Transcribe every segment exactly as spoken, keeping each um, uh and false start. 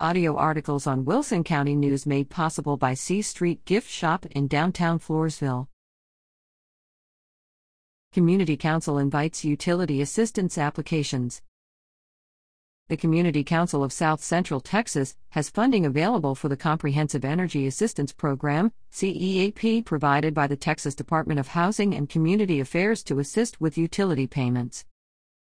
Audio articles on Wilson County News made possible by C Street Gift Shop in downtown Floresville. Community Council invites utility assistance applications. The Community Council of South Central Texas has funding available for the Comprehensive Energy Assistance Program, C E A P, provided by the Texas Department of Housing and Community Affairs to assist with utility payments.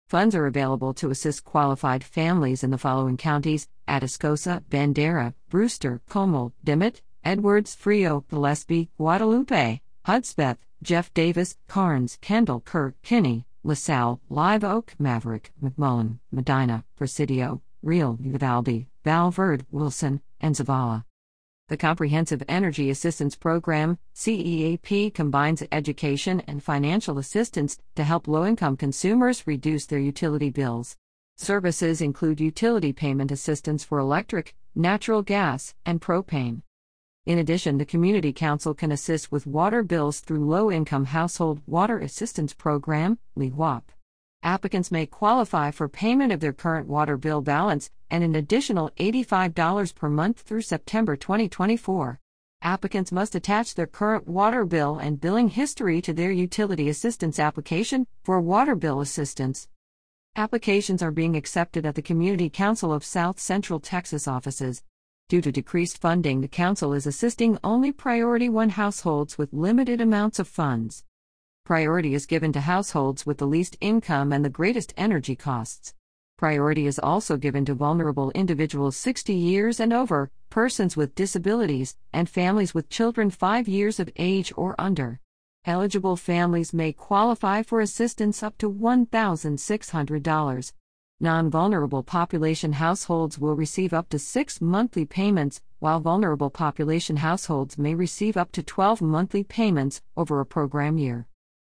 Funds are available to assist qualified families in the following counties: Atascosa, Bandera, Brewster, Comal, Dimmit, Edwards, Frio, Gillespie, Guadalupe, Hudspeth, Jeff Davis, Karnes, Kendall, Kerr, Kinney, LaSalle, Live Oak, Maverick, McMullen, Medina, Presidio, Real, Uvalde, Val Verde, Wilson, and Zavala. The Comprehensive Energy Assistance Program, C E A P, combines education and financial assistance to help low-income consumers reduce their utility bills. Services include utility payment assistance for electric, natural gas, and propane. In addition, the Community Council can assist with water bills through Low-Income Household Water Assistance Program, LIHWAP. Applicants may qualify for payment of their current water bill balance and an additional eighty-five dollars per month through September twenty twenty-four. Applicants must attach their current water bill and billing history to their utility assistance application for water bill assistance. Applications are being accepted at the Community Council of South Central Texas offices. Due to decreased funding, the Council is assisting only Priority one households with limited amounts of funds. Priority is given to households with the least income and the greatest energy costs. Priority is also given to vulnerable individuals sixty years and over, persons with disabilities, and families with children five years of age or under. Eligible families may qualify for assistance up to one thousand six hundred dollars. Non-vulnerable population households will receive up to six monthly payments, while vulnerable population households may receive up to twelve monthly payments over a program year.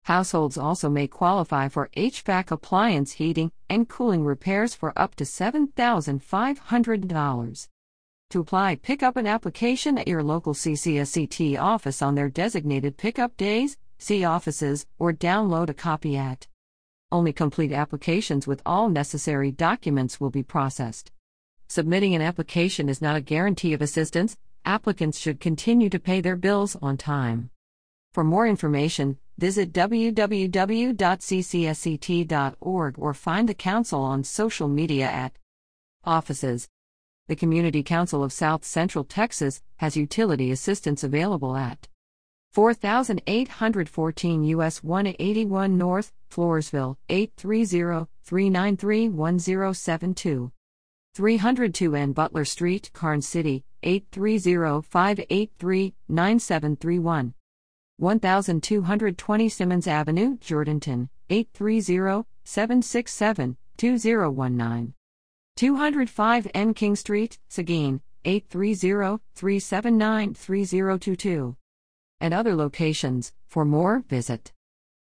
Households also may qualify for H V A C appliance heating and cooling repairs for up to seven thousand five hundred dollars. To apply, pick up an application at your local C C S C T office on their designated pickup days, see offices, or download a copy at. Only complete applications with all necessary documents will be processed. Submitting an application is not a guarantee of assistance. Applicants should continue to pay their bills on time. For more information, visit w w w dot c c s c t dot org or find the Council on social media at Offices. The Community Council of South Central Texas has utility assistance available at four thousand eight hundred fourteen U S one eighty-one North, Floresville, eight three zero, three nine three, one zero seven two. three oh two N Butler Street, Karnes City, eight three zero, five eight three, nine seven three one. twelve twenty Simmons Avenue, Jordanton, eight three zero, seven six seven, two zero one nine. two oh five N King Street, Seguin, eight three zero, three seven nine, three zero two two. And other locations. For more, visit